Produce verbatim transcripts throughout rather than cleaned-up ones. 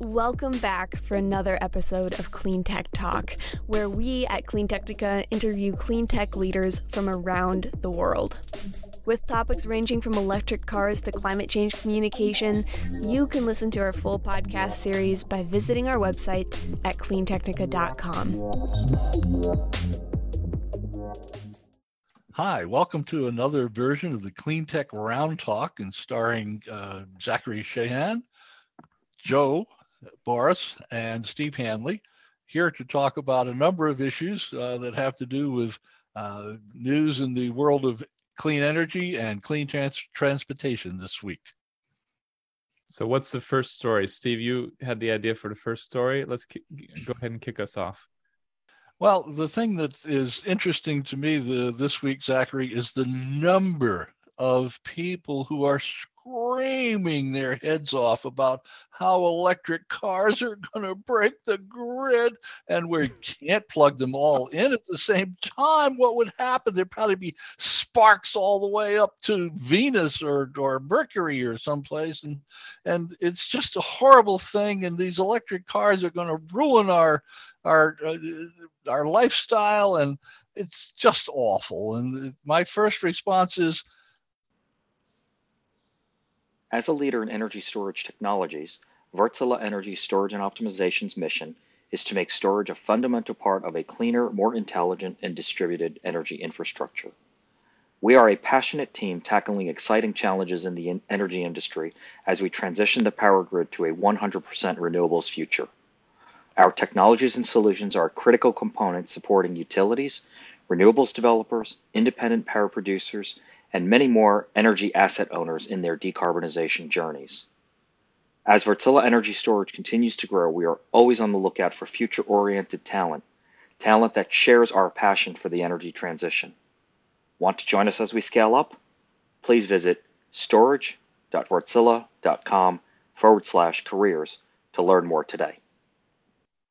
Welcome back for another episode of Clean Tech Talk, where we at Clean Technica interview clean tech leaders from around the world. With topics ranging from electric cars to climate change communication, you can listen to our full podcast series by visiting our website at clean technica dot com. Hi, welcome to another version of the Clean Tech Round Talk, and starring uh, Zachary Shahan, Joe, Boris, and Steve Hanley, here to talk about a number of issues uh, that have to do with uh, news in the world of clean energy and clean trans- transportation this week. So what's the first story? Steve, you had the idea for the first story. Let's ki- go ahead and kick us off. Well, the thing that is interesting to me the, this week, Zachary, is the number of people who are screaming their heads off about how electric cars are going to break the grid, and we can't plug them all in at the same time. What would happen? There'd probably be sparks all the way up to Venus or or Mercury or someplace, and and it's just a horrible thing. And these electric cars are going to ruin our our uh, our lifestyle, and it's just awful. And my first response is, as a leader in energy storage technologies, Wärtsilä Energy Storage and Optimization's mission is to make storage a fundamental part of a cleaner, more intelligent, and distributed energy infrastructure. We are a passionate team tackling exciting challenges in the energy industry as we transition the power grid to a one hundred percent renewables future. Our technologies and solutions are a critical component supporting utilities, renewables developers, independent power producers, and many more energy asset owners in their decarbonization journeys. As Wärtsilä Energy Storage continues to grow, we are always on the lookout for future-oriented talent, talent that shares our passion for the energy transition. Want to join us as we scale up? Please visit storage.wärtsilä.com forward slash careers to learn more today.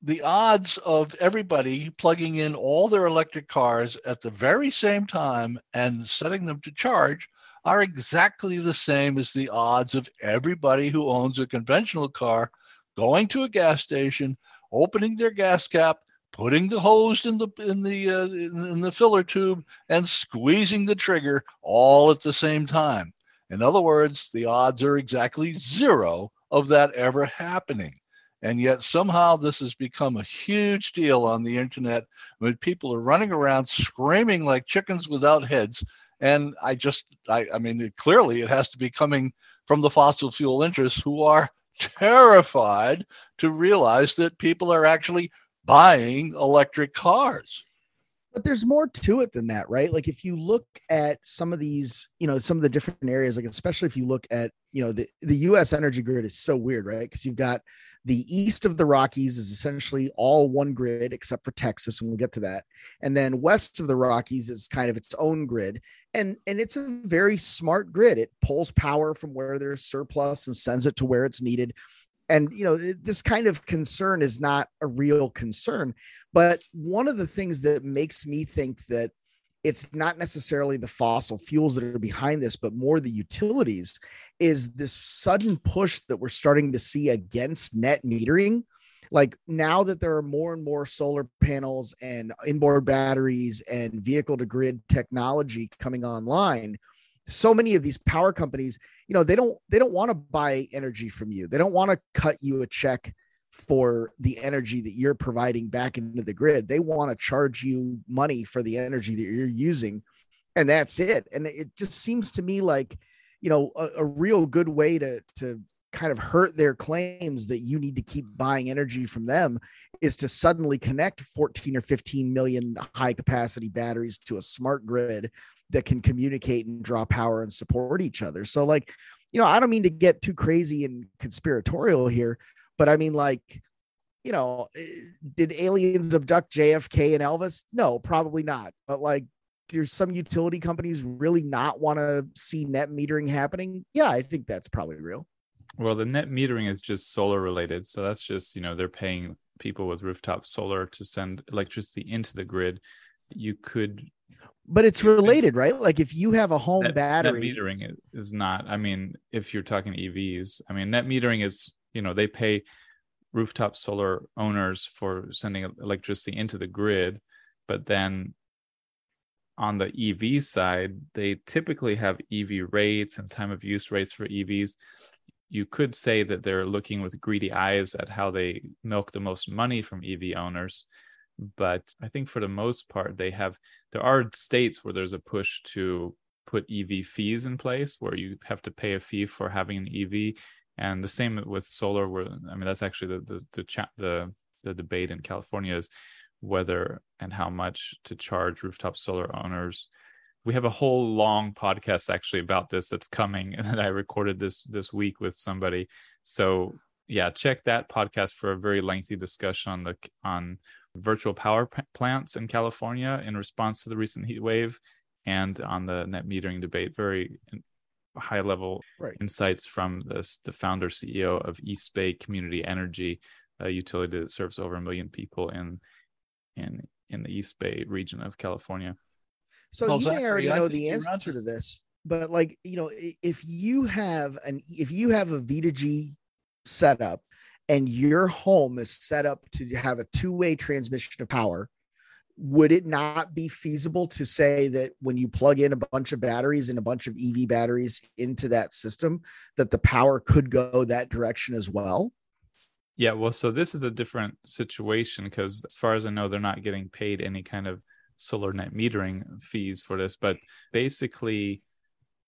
The odds of everybody plugging in all their electric cars at the very same time and setting them to charge are exactly the same as the odds of everybody who owns a conventional car going to a gas station, opening their gas cap, putting the hose in the in the uh, in the filler tube, and squeezing the trigger all at the same time. In other words, the odds are exactly zero of that ever happening. And yet somehow this has become a huge deal on the internet when people are running around screaming like chickens without heads. And I just, I, I mean, it, clearly it has to be coming from the fossil fuel interests, who are terrified to realize that people are actually buying electric cars. But there's more to it than that, right? Like if you look at some of these, you know, some of the different areas, like especially if you look at, you know, the, the U S energy grid is so weird, right? Because you've got the east of the Rockies is essentially all one grid except for Texas, and we'll get to that. And then west of the Rockies is kind of its own grid. And, and it's a very smart grid. It pulls power from where there's surplus and sends it to where it's needed. And, you know, this kind of concern is not a real concern. But one of the things that makes me think that it's not necessarily the fossil fuels that are behind this, but more the utilities, is this sudden push that we're starting to see against net metering. Like now that there are more and more solar panels and inboard batteries and vehicle to grid technology coming online, so many of these power companies, you know, they don't, they don't want to buy energy from you. They don't want to cut you a check for the energy that you're providing back into the grid. They want to charge you money for the energy that you're using, and that's it. And it just seems to me like, you know, a, a real good way to to kind of hurt their claims that you need to keep buying energy from them is to suddenly connect fourteen or fifteen million high capacity batteries to a smart grid that can communicate and draw power and support each other. So like, you know, I don't mean to get too crazy and conspiratorial here, but I mean, like, you know, did aliens abduct J F K and Elvis? No, probably not. But like, do some utility companies really not want to see net metering happening? Yeah, I think that's probably real. Well, the net metering is just solar related. So that's just, you know, they're paying people with rooftop solar to send electricity into the grid. You could. But it's related, right? Like if you have a home net, battery. Net metering is not. I mean, if you're talking E Vs, I mean, net metering is, you know, they pay rooftop solar owners for sending electricity into the grid, but then on the E V side, they typically have E V rates and time of use rates for E Vs. You could say that they're looking with greedy eyes at how they milk the most money from E V owners. But I think for the most part, they have, there are states where there's a push to put E V fees in place where you have to pay a fee for having an E V. And the same with solar, where, I mean, that's actually the, the, the, cha- the, the debate in California is whether and how much to charge rooftop solar owners. We have a whole long podcast actually about this that's coming, and that I recorded this this week with somebody. So yeah, check that podcast for a very lengthy discussion on the on virtual power p- plants in California in response to the recent heat wave, and on the net metering debate. Very high level right. insights from this, the founder C E O of East Bay Community Energy, a utility that serves over a million people in in in the East Bay region of California. So well, you may already know the answer to this, but like, you know, if you have an, if you have a V two G setup and your home is set up to have a two-way transmission of power, would it not be feasible to say that when you plug in a bunch of batteries and a bunch of E V batteries into that system, that the power could go that direction as well? Yeah, well, so this is a different situation because as far as I know, they're not getting paid any kind of solar net metering fees for this. But basically,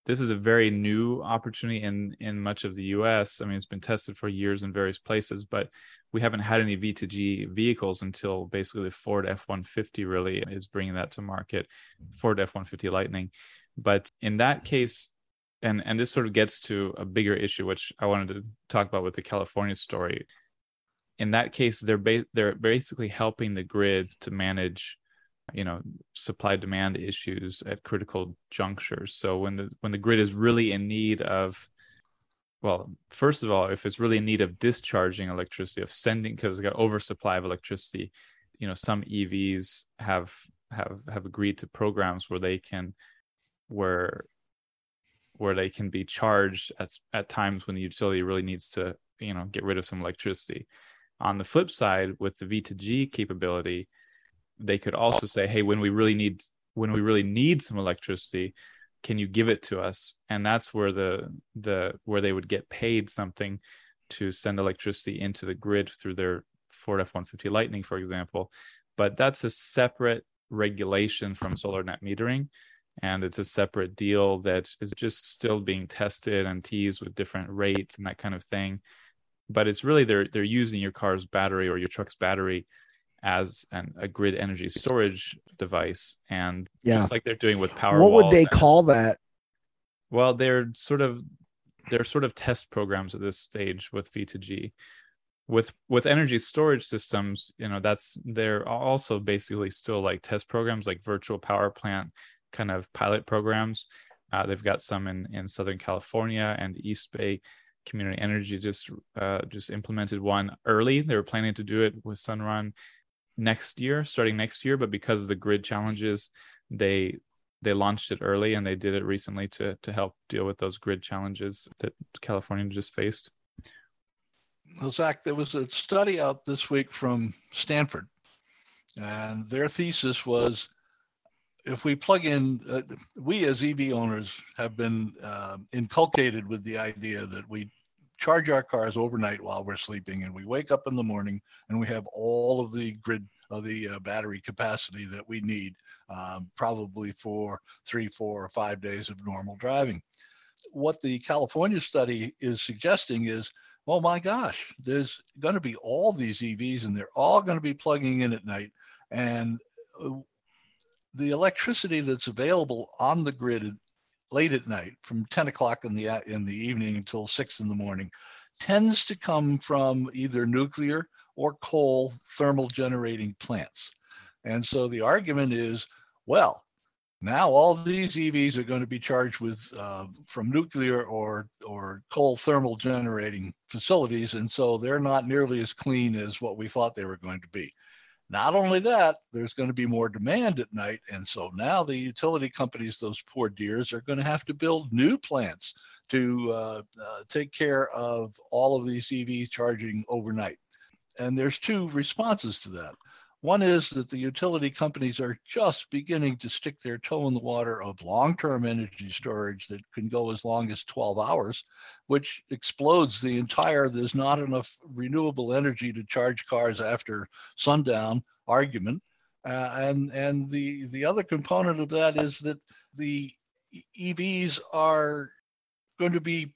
this is a very new opportunity in, in much of the U S. I mean, it's been tested for years in various places, but we haven't had any V two G vehicles until basically the Ford F one fifty really is bringing that to market, Ford F one fifty Lightning. But in that case, and, and this sort of gets to a bigger issue, which I wanted to talk about with the California story. In that case, they're ba- they're basically helping the grid to manage, you know, supply demand issues at critical junctures. So when the when the grid is really in need of, well, first of all, if it's really in need of discharging electricity, of sending, because they got oversupply of electricity, you know, some E Vs have have have agreed to programs where they can where where they can be charged at at times when the utility really needs to, you know, get rid of some electricity. On the flip side, with the V two G capability, they could also say, hey, when we really need when we really need some electricity, can you give it to us? And that's where the the where they would get paid something to send electricity into the grid through their Ford F one fifty Lightning, for example. But that's a separate regulation from solar net metering, and it's a separate deal that is just still being tested and teased with different rates and that kind of thing. But it's really they're they're using your car's battery or your truck's battery as an, a grid energy storage device. And yeah. just like they're doing with power. What would they and, call that? Well, they're sort of, they're sort of test programs at this stage with V two G. With, with energy storage systems, you know, that's, they're also basically still like test programs, like virtual power plant kind of pilot programs. Uh, they've got some in, in Southern California, and East Bay Community Energy just, uh, just implemented one early. They were planning to do it with Sunrun next year, starting next year, but because of the grid challenges, they they launched it early, and they did it recently to to help deal with those grid challenges that California just faced. Well, Zach, there was a study out this week from Stanford, and their thesis was, if we plug in, uh, we as E V owners have been uh, inculcated with the idea that we charge our cars overnight while we're sleeping, and we wake up in the morning and we have all of the grid of the uh, battery capacity that we need, um, probably for three, four or five days of normal driving. What the California study is suggesting is, oh my gosh, there's going to be all these E Vs and they're all going to be plugging in at night. And the electricity that's available on the grid late at night, from ten o'clock in the in the evening until six in the morning, tends to come from either nuclear or coal thermal generating plants. And so the argument is, well, now all these E Vs are going to be charged with uh, from nuclear or or coal thermal generating facilities, and so they're not nearly as clean as what we thought they were going to be. Not only that, there's going to be more demand at night. And so now the utility companies, those poor dears, are going to have to build new plants to uh, uh, take care of all of these E V charging overnight. And there's two responses to that. One is that the utility companies are just beginning to stick their toe in the water of long-term energy storage that can go as long as twelve hours, which explodes the entire "there's not enough renewable energy to charge cars after sundown" argument. Uh, and and the, the other component of that is that the E Vs are going to be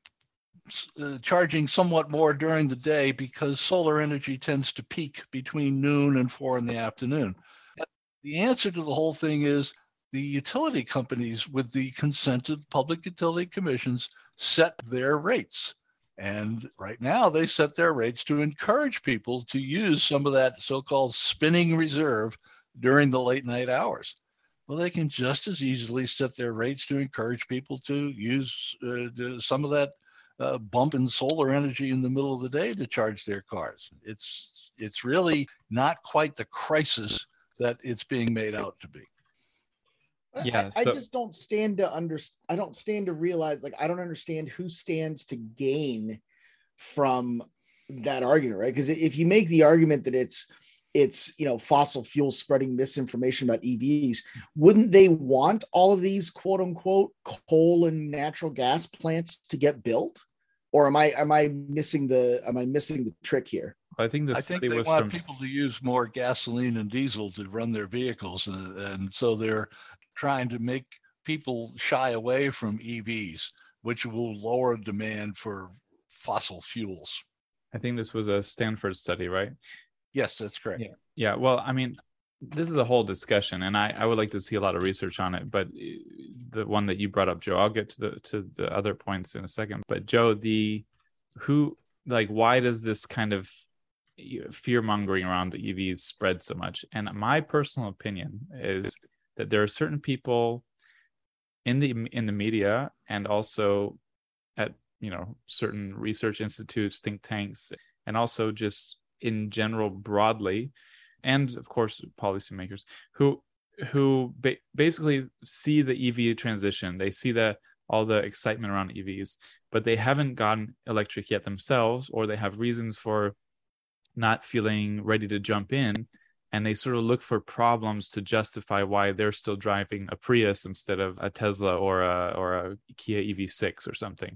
Uh, charging somewhat more during the day because solar energy tends to peak between noon and four in the afternoon. The answer to the whole thing is the utility companies, with the consent of public utility commissions, set their rates. And right now they set their rates to encourage people to use some of that so-called spinning reserve during the late night hours. Well, they can just as easily set their rates to encourage people to use uh, some of that Uh, bump in solar energy in the middle of the day to charge their cars. It's it's really not quite the crisis that it's being made out to be. Yeah, I, so, I just don't stand to under, I don't stand to realize, like, I don't understand who stands to gain from that argument, right? Because if you make the argument that it's it's, you know, fossil fuel spreading misinformation about E Vs, wouldn't they want all of these quote unquote coal and natural gas plants to get built? Or am I am I missing the am I missing the trick here? I think the I think they was want from... people to use more gasoline and diesel to run their vehicles, and, and so they're trying to make people shy away from E Vs, which will lower demand for fossil fuels. I think this was a Stanford study, right? Yes, that's correct. Yeah. yeah. Well, I mean, this is a whole discussion, and I, I would like to see a lot of research on it. But the one that you brought up, Joe, I'll get to the to the other points in a second. But Joe, the who like why does this kind of fear mongering around the E Vs spread so much? And my personal opinion is that there are certain people in the in the media, and also at, you know, certain research institutes, think tanks, and also just in general broadly, and of course policymakers, who who ba- basically see the E V transition. They see that all the excitement around E Vs, but they haven't gotten electric yet themselves, or they have reasons for not feeling ready to jump in, and they sort of look for problems to justify why they're still driving a Prius instead of a Tesla or a or a Kia E V six or something.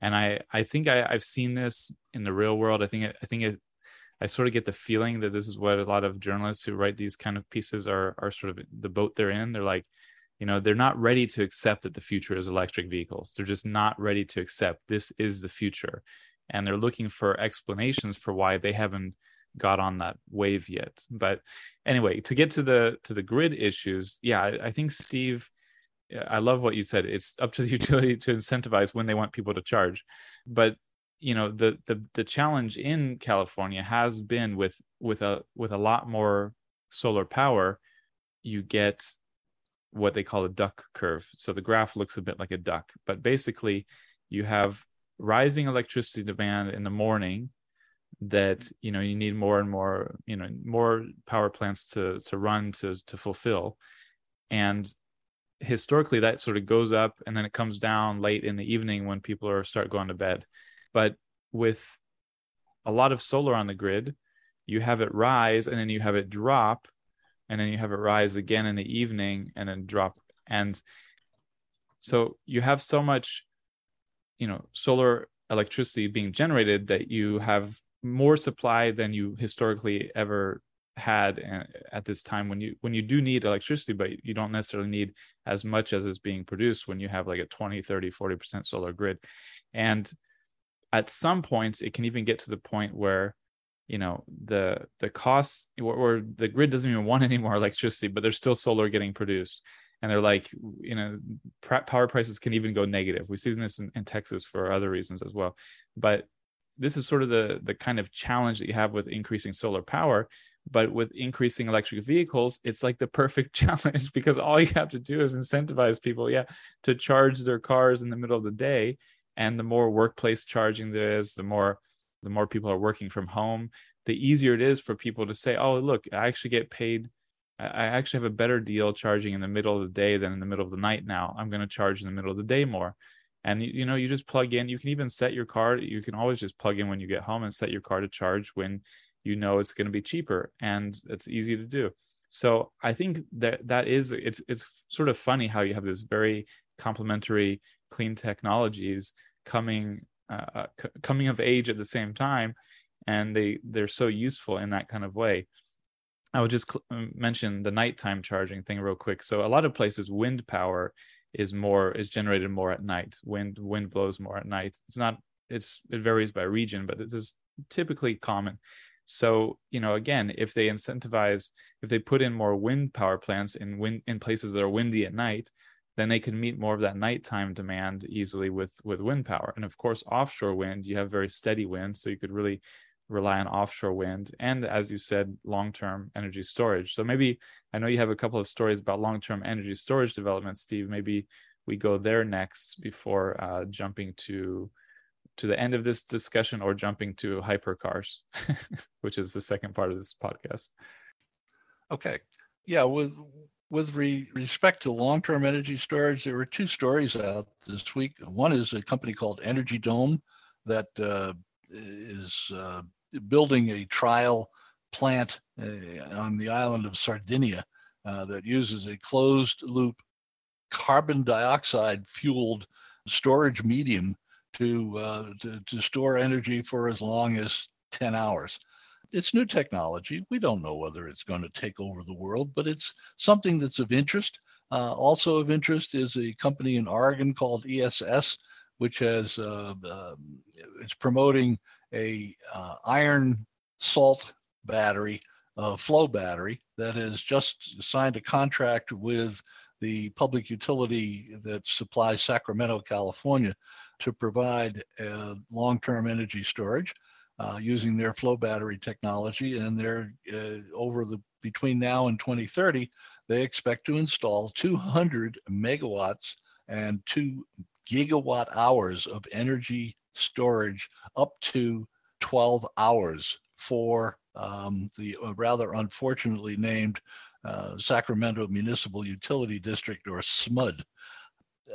And I I think I, I've seen this in the real world. I think it, I think it I sort of get the feeling that this is what a lot of journalists who write these kind of pieces are are sort of the boat they're in. They're like, you know, they're not ready to accept that the future is electric vehicles. They're just not ready to accept this is the future. And they're looking for explanations for why they haven't got on that wave yet. But anyway, to get to the to the grid issues, yeah, I, I think, Steve, I love what you said. It's up to the utility to incentivize when they want people to charge. But you know, the, the the challenge in California has been with with a with a lot more solar power, you get what they call a duck curve. So the graph looks a bit like a duck, but basically you have rising electricity demand in the morning that, you know, you need more and more, you know, more power plants to to run to to fulfill. And historically that sort of goes up and then it comes down late in the evening when people are start going to bed. But with a lot of solar on the grid, you have it rise and then you have it drop, and then you have it rise again in the evening and then drop. And so you have so much, you know, solar electricity being generated that you have more supply than you historically ever had at this time when you when you do need electricity, but you don't necessarily need as much as is being produced when you have like a twenty, thirty, forty percent solar grid. And at some points, it can even get to the point where, you know, the the costs or, or the grid doesn't even want any more electricity, but there's still solar getting produced. And they're like, you know, power prices can even go negative. We've seen this in, in Texas for other reasons as well. But this is sort of the, the kind of challenge that you have with increasing solar power. But with increasing electric vehicles, it's like the perfect challenge, because all you have to do is incentivize people, yeah, to charge their cars in the middle of the day. And the more workplace charging there is, the more the more people are working from home, the easier it is for people to say, oh, look, I actually get paid. I actually have a better deal charging in the middle of the day than in the middle of the night now. I'm going to charge in the middle of the day more. And, you, you know, you just plug in. You can even set your car. You can always just plug in when you get home and set your car to charge when you know it's going to be cheaper, and it's easy to do. So I think that that is, it's it's sort of funny how you have this very complementary clean technologies coming uh, c- coming of age at the same time, and they they're so useful in that kind of way. I would just cl- mention the nighttime charging thing real quick. So a lot of places, wind power is more is generated more at night. Wind wind blows more at night. It's not it's it varies by region, but it is typically common. So, you know, again, if they incentivize, if they put in more wind power plants in wind in places that are windy at night, then they can meet more of that nighttime demand easily with, with wind power. And of course, offshore wind, you have very steady wind, so you could really rely on offshore wind. And as you said, long-term energy storage. So maybe, I know you have a couple of stories about long-term energy storage development, Steve. Maybe we go there next before uh, jumping to... to the end of this discussion, or jumping to hypercars, which is the second part of this podcast. Okay. Yeah. With, with re- respect to long-term energy storage, there were two stories out this week. One is a company called Energy Dome that uh, is uh, building a trial plant uh, on the island of Sardinia uh, that uses a closed loop carbon dioxide fueled storage medium To, uh, to to store energy for as long as ten hours. It's new technology. We don't know whether it's going to take over the world, but it's something that's of interest. Uh, also of interest is a company in Oregon called E S S, which has uh, uh, it's promoting a uh, iron salt battery, uh, flow battery, that has just signed a contract with the public utility that supplies Sacramento, California, to provide uh, long-term energy storage uh, using their flow battery technology. And they're uh, over the between now and twenty thirty, they expect to install two hundred megawatts and two gigawatt hours of energy storage, up to twelve hours for um, the rather unfortunately named Uh, Sacramento Municipal Utility District, or S M U D.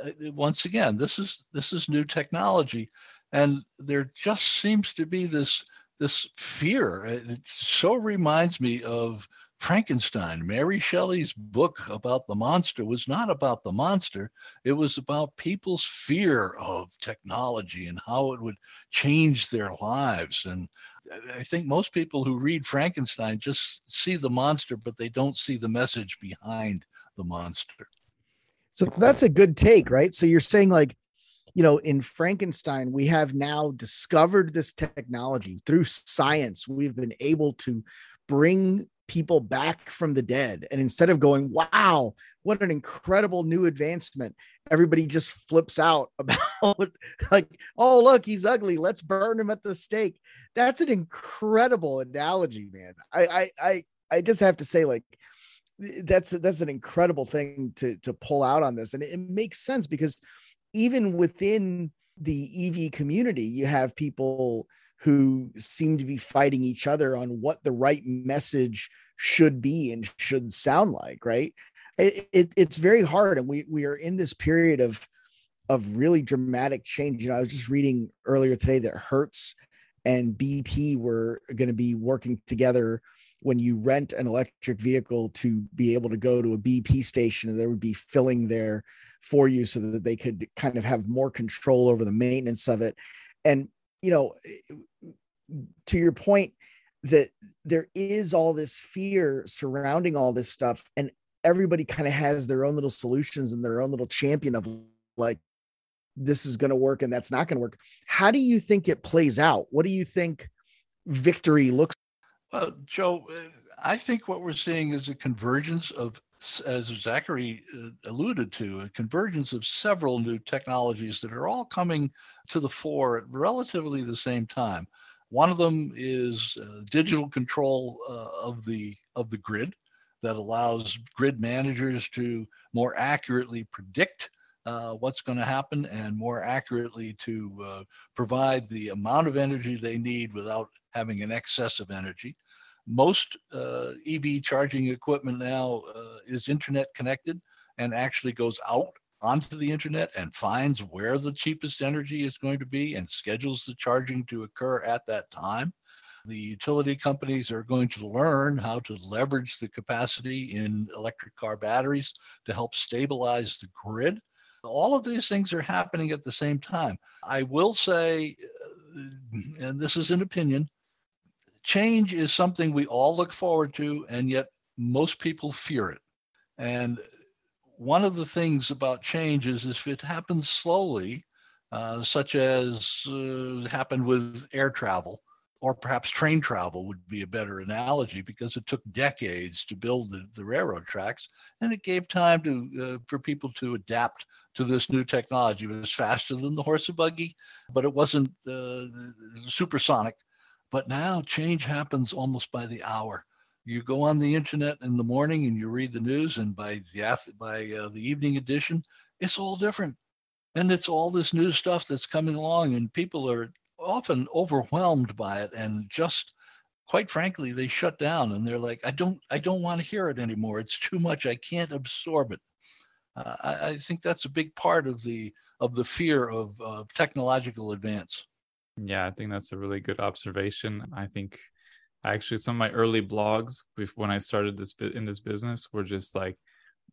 Uh, once again, this is this is new technology, and there just seems to be this this fear. It, it so reminds me of Frankenstein. Mary Shelley's book about the monster was not about the monster. It was about people's fear of technology and how it would change their lives. And I think most people who read Frankenstein just see the monster, but they don't see the message behind the monster. So that's a good take, right? So you're saying, like, you know, in Frankenstein, we have now discovered this technology through science. We've been able to bring people back from the dead. And instead of going, wow, what an incredible new advancement, everybody just flips out about, like, oh, look, he's ugly, let's burn him at the stake. That's an incredible analogy, man. I I I, I just have to say, like, that's that's an incredible thing to, to pull out on this. And it, it makes sense, because even within the E V community, you have people who seem to be fighting each other on what the right message should be and should sound like, right? It, it, it's very hard. And we we are in this period of, of really dramatic change. You know, I was just reading earlier today that Hertz and B P were going to be working together when you rent an electric vehicle to be able to go to a B P station, and they would be filling there for you so that they could kind of have more control over the maintenance of it. And you know, to your point, that there is all this fear surrounding all this stuff, and everybody kind of has their own little solutions and their own little champion of, like, this is going to work and that's not going to work. How do you think it plays out? What do you think victory looks like? Well, Joe, I think what we're seeing is a convergence of, as Zachary alluded to, a convergence of several new technologies that are all coming to the fore at relatively the same time. One of them is uh, digital control uh, of the of the grid that allows grid managers to more accurately predict uh, what's going to happen, and more accurately to uh, provide the amount of energy they need without having an excess of energy. Most uh, E V charging equipment now uh, is internet connected, and actually goes out onto the internet and finds where the cheapest energy is going to be and schedules the charging to occur at that time. The utility companies are going to learn how to leverage the capacity in electric car batteries to help stabilize the grid. All of these things are happening at the same time. I will say, and this is an opinion, change is something we all look forward to, and yet most people fear it. And one of the things about change is if it happens slowly, uh, such as uh, happened with air travel, or perhaps train travel would be a better analogy, because it took decades to build the, the railroad tracks, and it gave time to uh, for people to adapt to this new technology. It was faster than the horse and buggy, but it wasn't uh, supersonic. But now change happens almost by the hour. You go on the internet in the morning and you read the news, and by the af- by uh, the evening edition, it's all different. And it's all this new stuff that's coming along, and people are often overwhelmed by it, and just quite frankly they shut down and they're like, I don't I don't want to hear it anymore. It's too much. I can't absorb it. Uh, I, I think that's a big part of the of the fear of, of technological advance. Yeah, I think that's a really good observation. I think actually some of my early blogs when I started this in this business were just like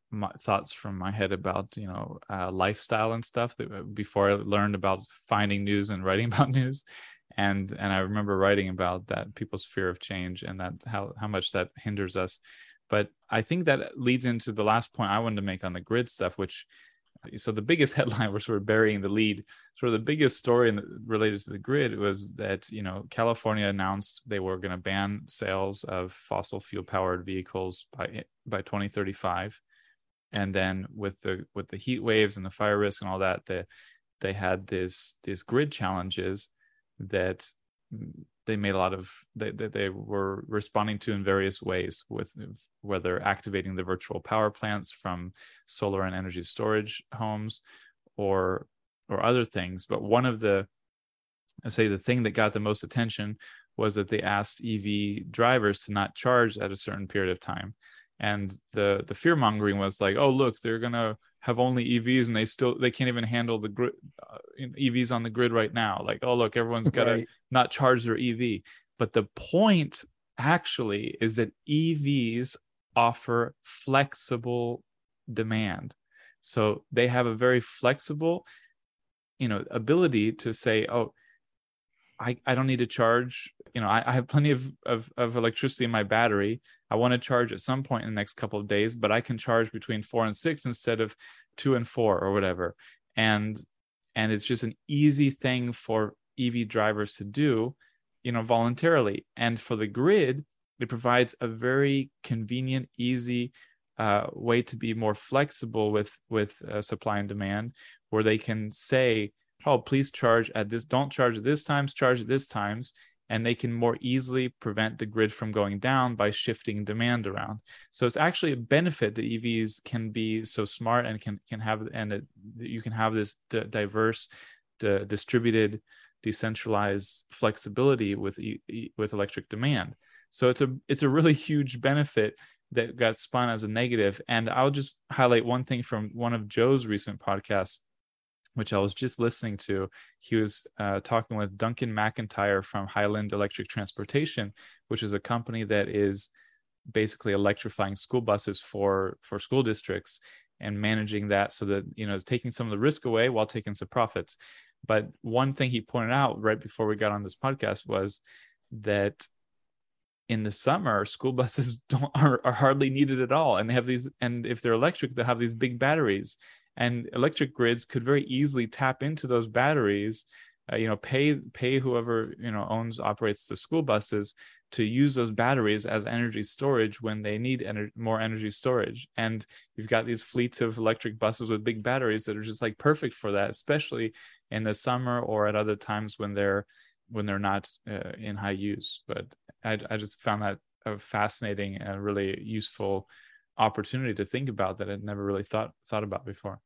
my thoughts from my head about, you know, uh, lifestyle and stuff that before I learned about finding news and writing about news. And, and I remember writing about that, people's fear of change, and that how, how much that hinders us. But I think that leads into the last point I wanted to make on the grid stuff, which, so the biggest headline, we're sort of burying the lead, sort of the biggest story in the, related to the grid was that, you know, California announced they were going to ban sales of fossil fuel powered vehicles by, by twenty thirty-five. And then with the with the heat waves and the fire risk and all that, the, they had this these grid challenges that they made a lot of that they, they were responding to in various ways, with whether activating the virtual power plants from solar and energy storage homes, or or other things. But one of the I say the thing that got the most attention was that they asked E V drivers to not charge at a certain period of time. And the, the fear mongering was like, oh, look, they're going to have only E Vs, and they still they can't even handle the grid, uh, E Vs on the grid right now. Like, oh, look, everyone's got to right. not charge their E V. But the point actually is that E Vs offer flexible demand. So they have a very flexible, you know, ability to say, oh, I, I don't need to charge. You know, I, I have plenty of, of, of electricity in my battery. I want to charge at some point in the next couple of days, but I can charge between four and six instead of two and four or whatever. And and it's just an easy thing for E V drivers to do, you know, voluntarily. And for the grid, it provides a very convenient, easy uh, way to be more flexible with, with uh, supply and demand, where they can say, oh, please charge at this, don't charge at this times, charge at this times. And they can more easily prevent the grid from going down by shifting demand around. So it's actually a benefit that E Vs can be so smart and can can have, and it, you can have this d- diverse, d- distributed, decentralized flexibility with e- e- with electric demand. So it's a it's a really huge benefit that got spun as a negative. And I'll just highlight one thing from one of Joe's recent podcasts, which I was just listening to. He was uh, talking with Duncan McIntyre from Highland Electric Transportation, which is a company that is basically electrifying school buses for, for school districts and managing that so that, you know, taking some of the risk away while taking some profits. But one thing he pointed out right before we got on this podcast was that in the summer, school buses don't are, are hardly needed at all. And they have these, and if they're electric, they'll have these big batteries. And electric grids could very easily tap into those batteries, uh, you know, pay pay whoever, you know, owns, operates the school buses to use those batteries as energy storage when they need ener- more energy storage. And you've got these fleets of electric buses with big batteries that are just like perfect for that, especially in the summer or at other times when they're when they're not uh, in high use. But I, I just found that a fascinating and really useful opportunity to think about that I'd never really thought thought about before.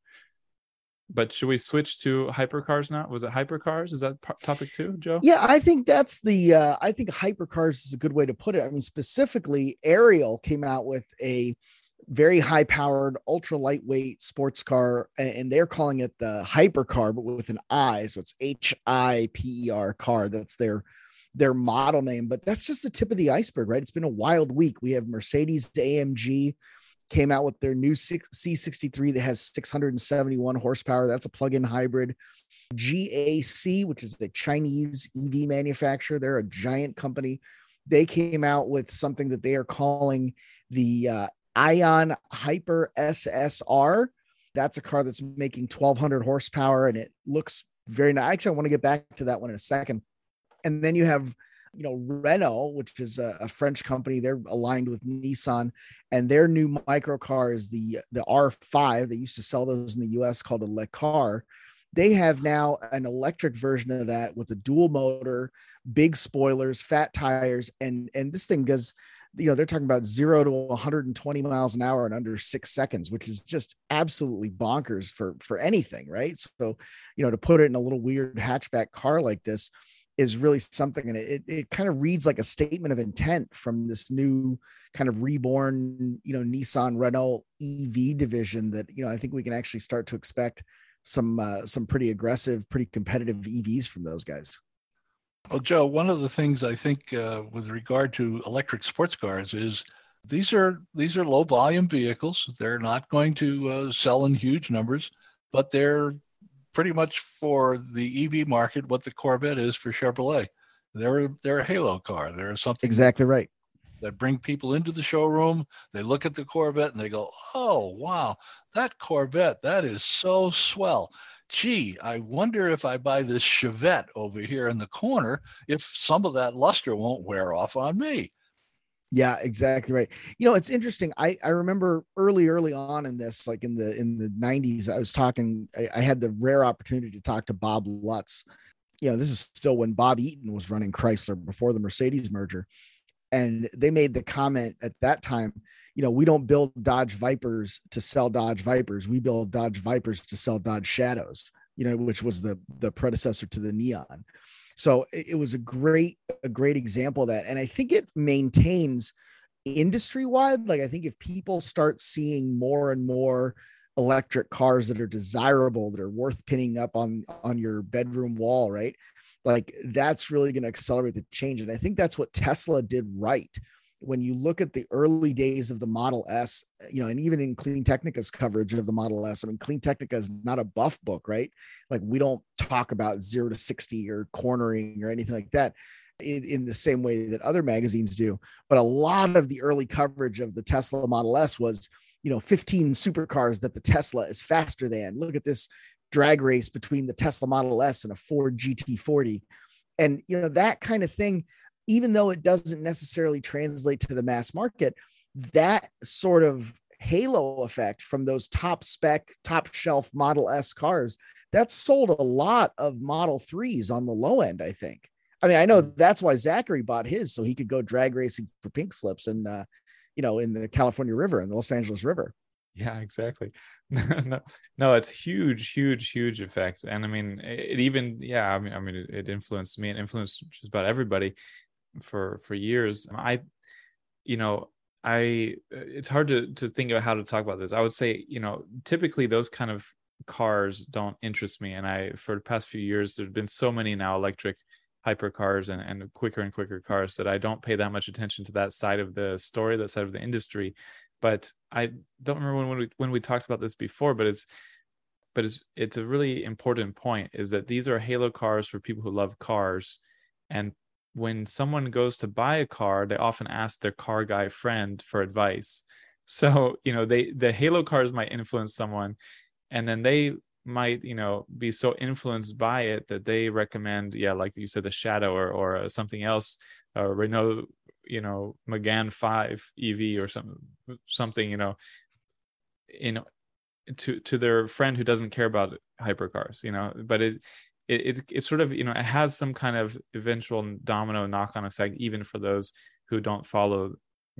But should we switch to hypercars now? Was it hypercars? Is that p- topic two, Joe? Yeah, I think that's the. Uh, I think hypercars is a good way to put it. I mean, specifically, Ariel came out with a very high-powered, ultra-lightweight sports car, and they're calling it the hypercar, but with an I, so it's H I P E R car. That's their their model name, but that's just the tip of the iceberg, right? It's been a wild week. We have Mercedes A M G came out with their new C sixty-three that has six hundred seventy-one horsepower. That's a plug-in hybrid. G A C, which is the Chinese E V manufacturer, they're a giant company. They came out with something that they are calling the uh, Ion Hyper S S R. That's a car that's making twelve hundred horsepower, and it looks very nice. Actually, I want to get back to that one in a second. And then you have, you know, Renault, which is a, a French company. They're aligned with Nissan, and their new microcar is the, the R five. They used to sell those in the U S called a Le Car. They have now an electric version of that with a dual motor, big spoilers, fat tires. And, and this thing does, you know, they're talking about zero to one hundred twenty miles an hour in under six seconds, which is just absolutely bonkers for, for anything, right? So, you know, to put it in a little weird hatchback car like this is really something. And it, it kind of reads like a statement of intent from this new kind of reborn, you know, Nissan Renault E V division that, you know, I think we can actually start to expect some, uh, some pretty aggressive, pretty competitive E Vs from those guys. Well, Joe, one of the things I think uh, with regard to electric sports cars is these are these are low volume vehicles. They're not going to uh, sell in huge numbers, but they're pretty much for the E V market what the Corvette is for Chevrolet. They're they're a halo car. They're something exactly right that bring people into the showroom. They look at the Corvette and they go, "Oh, wow, that Corvette, that is so swell. Gee, I wonder if I buy this Chevette over here in the corner, if some of that luster won't wear off on me." Yeah, exactly right. You know, it's interesting. I, I remember early, early on in this, like in the in the nineties, I was talking, I, I had the rare opportunity to talk to Bob Lutz. You know, this is still when Bob Eaton was running Chrysler before the Mercedes merger. And they made the comment at that time, you know, we don't build Dodge Vipers to sell Dodge Vipers. We build Dodge Vipers to sell Dodge Shadows, you know, which was the, the predecessor to the Neon. So it was a great, a great example of that. And I think it maintains industry-wide. Like, I think if people start seeing more and more electric cars that are desirable, that are worth pinning up on, on your bedroom wall, right? Like, that's really going to accelerate the change. And I think that's what Tesla did right. When you look at the early days of the Model S, you know, and even in Clean Technica's coverage of the Model S, I mean, Clean Technica is not a buff book, right? Like, we don't talk about zero to sixty or cornering or anything like that in, in the same way that other magazines do. But a lot of the early coverage of the Tesla Model S was, you know, fifteen supercars that the Tesla is faster than. Look at this drag race between the Tesla Model S and a Ford G T forty. And, you know, that kind of thing, even though it doesn't necessarily translate to the mass market, that sort of halo effect from those top spec, top shelf Model S cars, that sold a lot of Model threes on the low end, I think. I mean, I know that's why Zachary bought his, so he could go drag racing for pink slips and, uh, you know, in the California River and the Los Angeles River. Yeah, exactly. no, no, it's huge, huge, huge effect. And I mean, it even, yeah, I mean, I mean, it, it influenced me and influenced just about everybody for for years. I, you know, I, it's hard to, to think of how to talk about this. I would say, you know, typically those kind of cars don't interest me. And I, for the past few years, there's been so many now electric hypercars and, and quicker and quicker cars that I don't pay that much attention to that side of the story, that side of the industry. But I don't remember when, when we when we talked about this before, but it's but it's it's a really important point, is that these are halo cars for people who love cars. And when someone goes to buy a car, they often ask their car guy friend for advice. So, you know, they the halo cars might influence someone, and then they might, you know, be so influenced by it that they recommend, yeah, like you said, the Shadow or or something else, uh, Renault, you know, Megane five E V or some, something, you know, in to, to their friend who doesn't care about hypercars, you know. But it, it, it, it's sort of, you know, it has some kind of eventual domino knock-on effect, even for those who don't follow,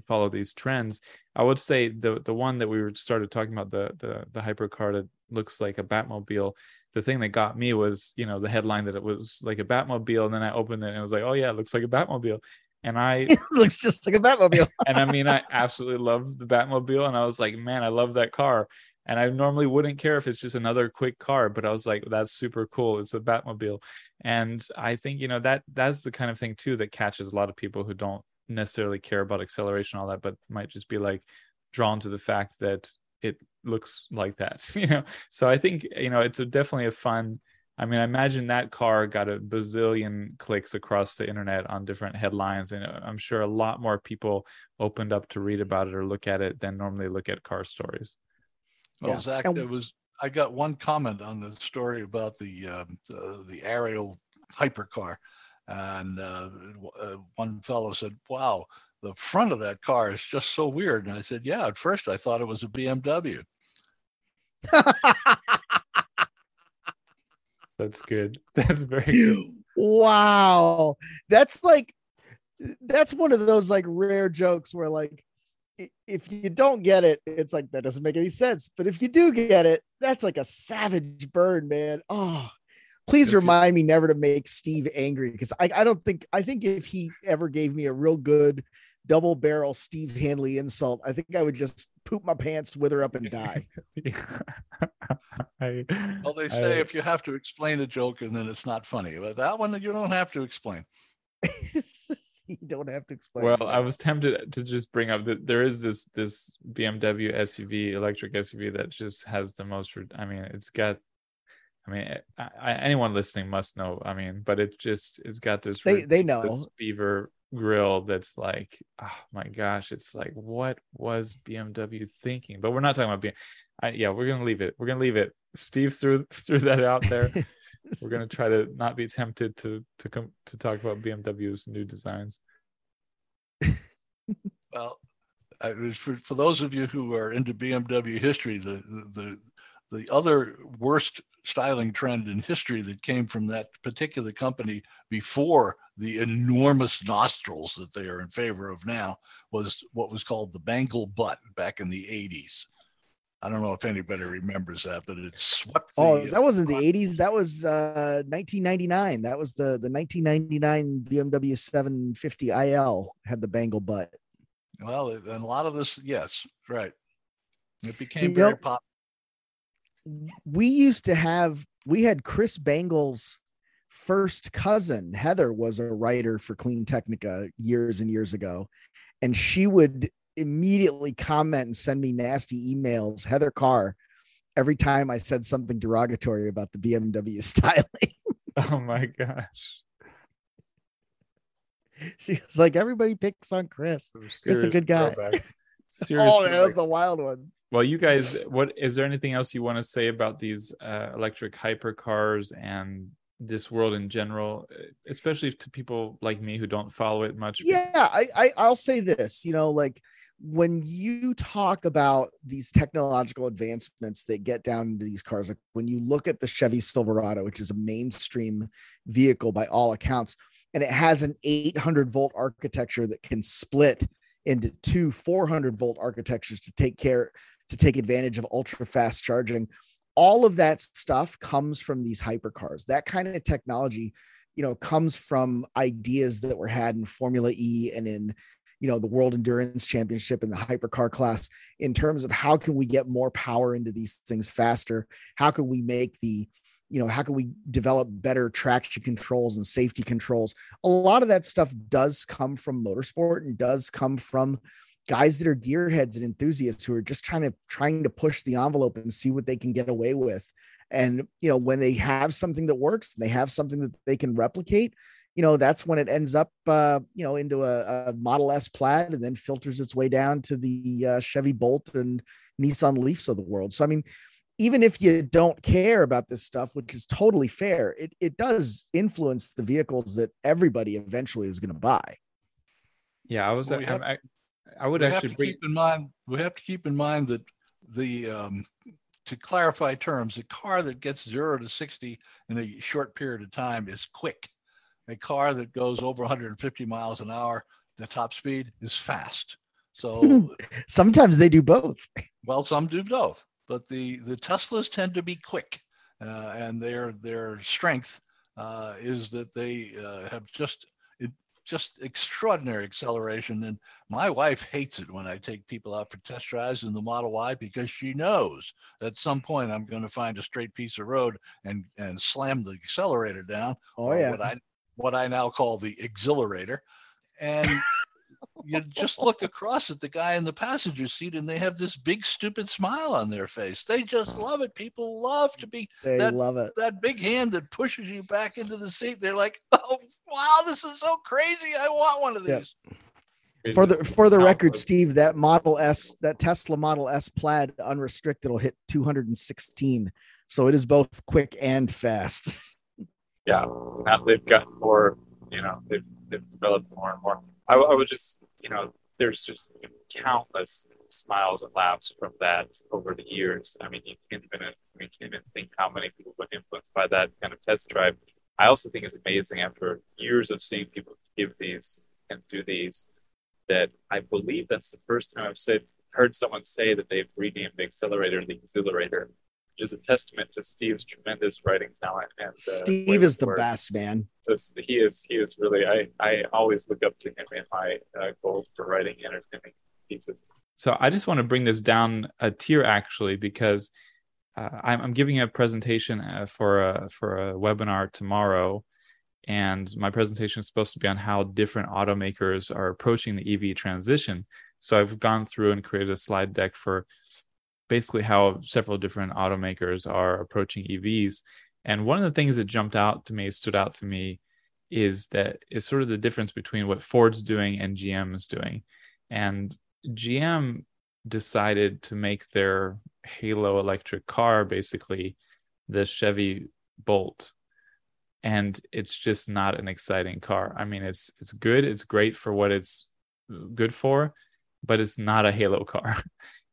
follow these trends. I would say the, the one that we were started talking about, the, the, the hypercar that looks like a Batmobile, the thing that got me was, you know, the headline that it was like a Batmobile. And then I opened it and it was like, oh yeah, it looks like a Batmobile. And I it looks just like a Batmobile. And I mean, I absolutely loved the Batmobile. And I was like, man, I love that car. And I normally wouldn't care if it's just another quick car, but I was like, that's super cool. It's a Batmobile. And I think, you know, that that's the kind of thing too that catches a lot of people who don't necessarily care about acceleration and all that, but might just be like drawn to the fact that it looks like that, you know? So I think, you know, it's a, definitely a fun, I mean, I imagine that car got a bazillion clicks across the internet on different headlines. And I'm sure a lot more people opened up to read about it or look at it than normally look at car stories. Well, yeah. Zach, there was, I got one comment on the story about the, uh, the, the aerial hypercar. And uh, uh, one fellow said, wow, the front of that car is just so weird. And I said, yeah, at first I thought it was a B M W. That's good. That's very good. Wow. That's like, that's one of those like rare jokes where like, if you don't get it, it's like, that doesn't make any sense. But if you do get it, that's like a savage burn, man. Oh, please remind me never to make Steve angry, because I, I don't think, I think if he ever gave me a real good double barrel Steve Hanley insult, I think I would just poop my pants, wither up, and die. I, well, they say I, if you have to explain a joke, and then it's not funny. But that one, you don't have to explain. You don't have to explain. Well, that. I was tempted to just bring up that there is this this B M W S U V, electric S U V, that just has the most. I mean, it's got. I mean, I, I, anyone listening must know. I mean, but it just, it's got this, they, they know. This beaver grill that's like, oh my gosh, it's like, what was B M W thinking? But we're not talking about B M W. I, yeah, we're going to leave it. We're going to leave it. Steve threw threw that out there. We're going to try to not be tempted to, to, come, to talk about B M W's new designs. Well, I, for, for those of you who are into B M W history, the the the other worst styling trend in history that came from that particular company before the enormous nostrils that they are in favor of now was what was called the bangle butt back in the eighties. I don't know if anybody remembers that, but it swept. Oh, the, that wasn't uh, the eighties. That was uh, nineteen ninety-nine. That was the, the nineteen ninety-nine B M W seven fifty I L had the bangle butt. Well, and a lot of this, yes, right. It became you very know- popular. We used to have, we had Chris Bangle's first cousin, Heather, was a writer for Clean Technica years and years ago. And she would immediately comment and send me nasty emails, Heather Carr, every time I said something derogatory about the B M W styling. Oh my gosh. She was like, everybody picks on Chris. He's a good guy. Oh, that was a wild one. Well, you guys, what is there anything else you want to say about these uh, electric hypercars and this world in general, especially to people like me who don't follow it much? Yeah, I, I, I'll say this, you know, like when you talk about these technological advancements that get down into these cars, like when you look at the Chevy Silverado, which is a mainstream vehicle by all accounts, and it has an eight hundred volt architecture that can split into two four hundred volt architectures to take care to take advantage of ultra fast charging. All of that stuff comes from these hypercars. That kind of technology, you know, comes from ideas that were had in Formula E and in, you know, the World Endurance Championship and the hypercar class in terms of how can we get more power into these things faster? How can we make the, you know, how can we develop better traction controls and safety controls? A lot of that stuff does come from motorsport and does come from guys that are gearheads and enthusiasts who are just trying to trying to push the envelope and see what they can get away with. And, you know, when they have something that works, they have something that they can replicate, you know, that's when it ends up, uh, you know, into a, a Model S Plaid and then filters its way down to the uh, Chevy Bolt and Nissan Leafs of the world. So, I mean, even if you don't care about this stuff, which is totally fair, it, it does influence the vehicles that everybody eventually is going to buy. Yeah, I was. Well, we have, I, I would we actually have to keep in mind. We have to keep in mind that the um, to clarify terms, a car that gets zero to sixty in a short period of time is quick. A car that goes over one hundred fifty miles an hour, the top speed, is fast. So sometimes they do both. Well, some do both. But the, the Teslas tend to be quick, uh, and their their strength uh, is that they uh, have just just extraordinary acceleration. And my wife hates it when I take people out for test drives in the Model Y, because she knows at some point I'm going to find a straight piece of road and, and slam the accelerator down. Oh, yeah. What I, what I now call the exhilarator. And you just look across at the guy in the passenger seat and they have this big, stupid smile on their face. They just love it. People love to be they that, love it. That big hand that pushes you back into the seat. They're like, oh, wow, this is so crazy. I want one of these. Yeah. For the, for the record, Steve, that Model S, that Tesla Model S Plaid unrestricted will hit two hundred sixteen. So it is both quick and fast. Yeah. Now they've got more, you know, they've, they've developed more and more. I, I would just, you know, there's just countless smiles and laughs from that over the years. I mean, you can't even, you can't even think how many people were influenced by that kind of test drive. I also think it's amazing, after years of seeing people give these and do these, that I believe that's the first time I've said, heard someone say that they've renamed the accelerator the exhilarator, which is a testament to Steve's tremendous writing talent. And uh, Steve is the best, man. He is, he is really, I, I always look up to him in my uh, goals for writing entertaining pieces. So I just want to bring this down a tier, actually, because uh, I'm, I'm giving a presentation uh, for a, for a webinar tomorrow. And my presentation is supposed to be on how different automakers are approaching the E V transition. So I've gone through and created a slide deck for basically how several different automakers are approaching E Vs. And one of the things that jumped out to me, stood out to me, is that is sort of the difference between what Ford's doing and G M is doing. And G M decided to make their Halo electric car basically the Chevy Bolt. And it's just not an exciting car. I mean, it's it's good, it's great for what it's good for, but it's not a Halo car.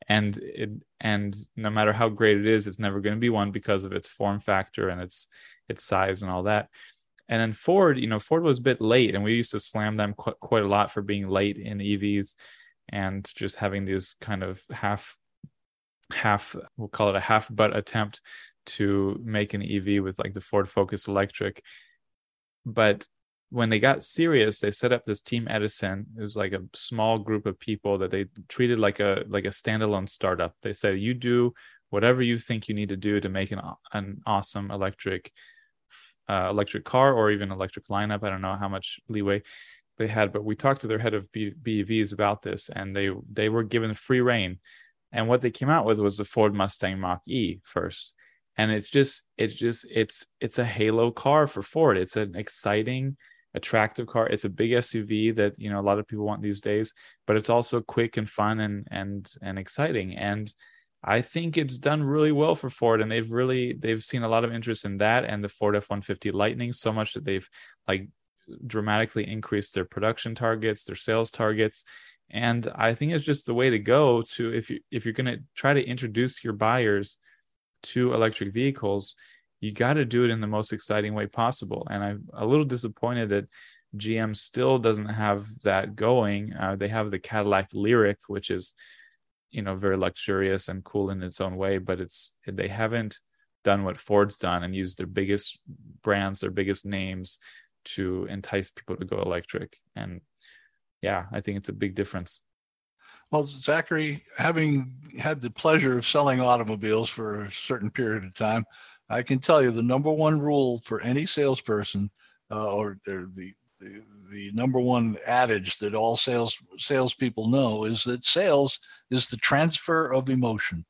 And it, and no matter how great it is, it's never going to be one because of its form factor and its its size and all that. And then Ford, you know, Ford was a bit late, and we used to slam them qu- quite a lot for being late in E Vs and just having these kind of half, half, we'll call it a half-butt attempt to make an E V with like the Ford Focus Electric. But when they got serious, they set up this Team Edison. It was like a small group of people that they treated like a like a standalone startup. They said, you do whatever you think you need to do to make an an awesome electric uh, electric car or even electric lineup. I don't know how much leeway they had, but we talked to their head of B E Vs about this, and they they were given free rein. And what they came out with was the Ford Mustang Mach-E first. And it's just it's just it's it's a halo car for Ford. It's an exciting, attractive car. It's a big S U V that, you know, a lot of people want these days, but it's also quick and fun and and and exciting. And I think it's done really well for Ford, and they've really they've seen a lot of interest in that and the Ford F one fifty Lightning, so much that they've like dramatically increased their production targets, their sales targets. And I think it's just the way to go to if you if you're going to try to introduce your buyers to electric vehicles. You got to do it in the most exciting way possible. And I'm a little disappointed that G M still doesn't have that going. Uh, they have the Cadillac Lyric, which is, you know, very luxurious and cool in its own way, but it's they haven't done what Ford's done and used their biggest brands, their biggest names to entice people to go electric. And yeah, I think it's a big difference. Well, Zachary, having had the pleasure of selling automobiles for a certain period of time, I can tell you the number one rule for any salesperson, uh, or, or the, the the number one adage that all sales salespeople know, is that sales is the transfer of emotion.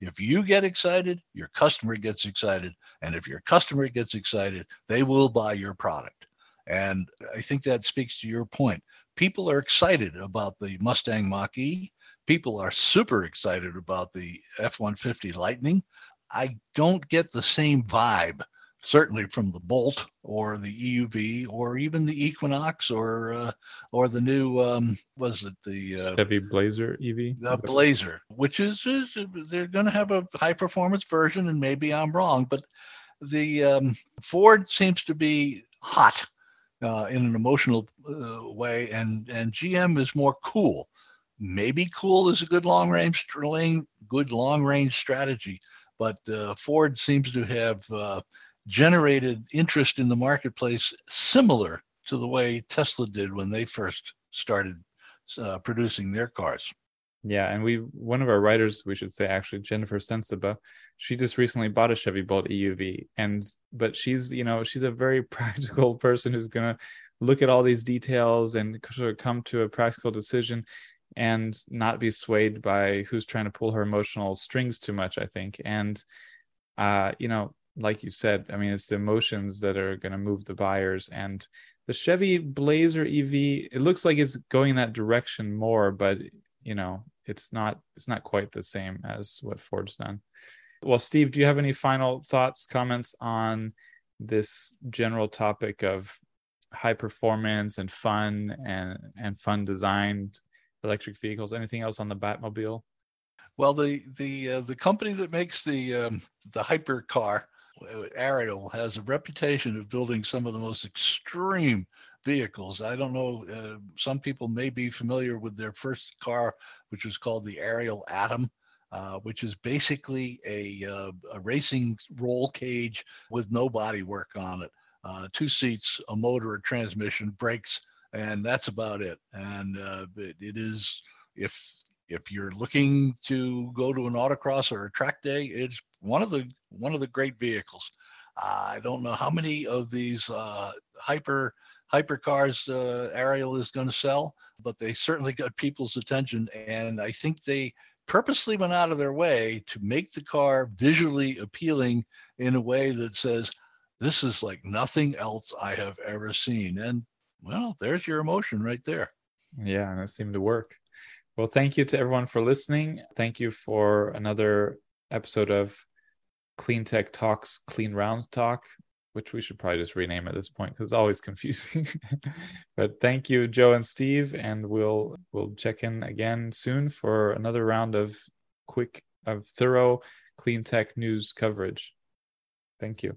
If you get excited, your customer gets excited, and if your customer gets excited, they will buy your product. And I think that speaks to your point. People are excited about the Mustang Mach-E. People are super excited about the F one fifty Lightning. I don't get the same vibe, certainly from the Bolt or the E U V or even the Equinox or uh, or the new, um, was it the... Uh, Chevy Blazer E V? The Blazer, which is, is they're going to have a high-performance version, and maybe I'm wrong, but the um, Ford seems to be hot uh, in an emotional uh, way, and, and G M is more cool. Maybe cool is a good long-range good long-range strategy, but uh, Ford seems to have uh, generated interest in the marketplace similar to the way Tesla did when they first started uh, producing their cars. Yeah, and we one of our writers, we should say actually, Jennifer Sensiba, she just recently bought a Chevy Bolt E U V, and but she's you know she's a very practical person who's gonna look at all these details and sort of come to a practical decision, and not be swayed by who's trying to pull her emotional strings too much, I think. And uh, you know, like you said, I mean, it's the emotions that are gonna move the buyers. And the Chevy Blazer E V, it looks like it's going that direction more, but you know, it's not it's not quite the same as what Ford's done. Well, Steve, do you have any final thoughts, comments on this general topic of high performance and fun and, and fun designed electric vehicles? Anything else on the Batmobile? Well, the the uh, the company that makes the um, the hypercar, Ariel, has a reputation of building some of the most extreme vehicles. I don't know. Uh, some people may be familiar with their first car, which was called the Ariel Atom, uh, which is basically a, uh, a racing roll cage with no body work on it. Uh, two seats, a motor, a transmission, brakes, and that's about it. And uh, it, it is, if if you're looking to go to an autocross or a track day, it's one of the one of the great vehicles. Uh, I don't know how many of these uh, hyper Hypercars uh, Ariel is going to sell, but they certainly got people's attention. And I think they purposely went out of their way to make the car visually appealing in a way that says, this is like nothing else I have ever seen. And well, there's your emotion right there. Yeah, and it seemed to work. Well, thank you to everyone for listening. Thank you for another episode of Clean Tech Talks, Clean Round Talk, which we should probably just rename at this point because it's always confusing. But thank you, Joe and Steve, and we'll we'll check in again soon for another round of quick, of thorough clean tech news coverage. Thank you.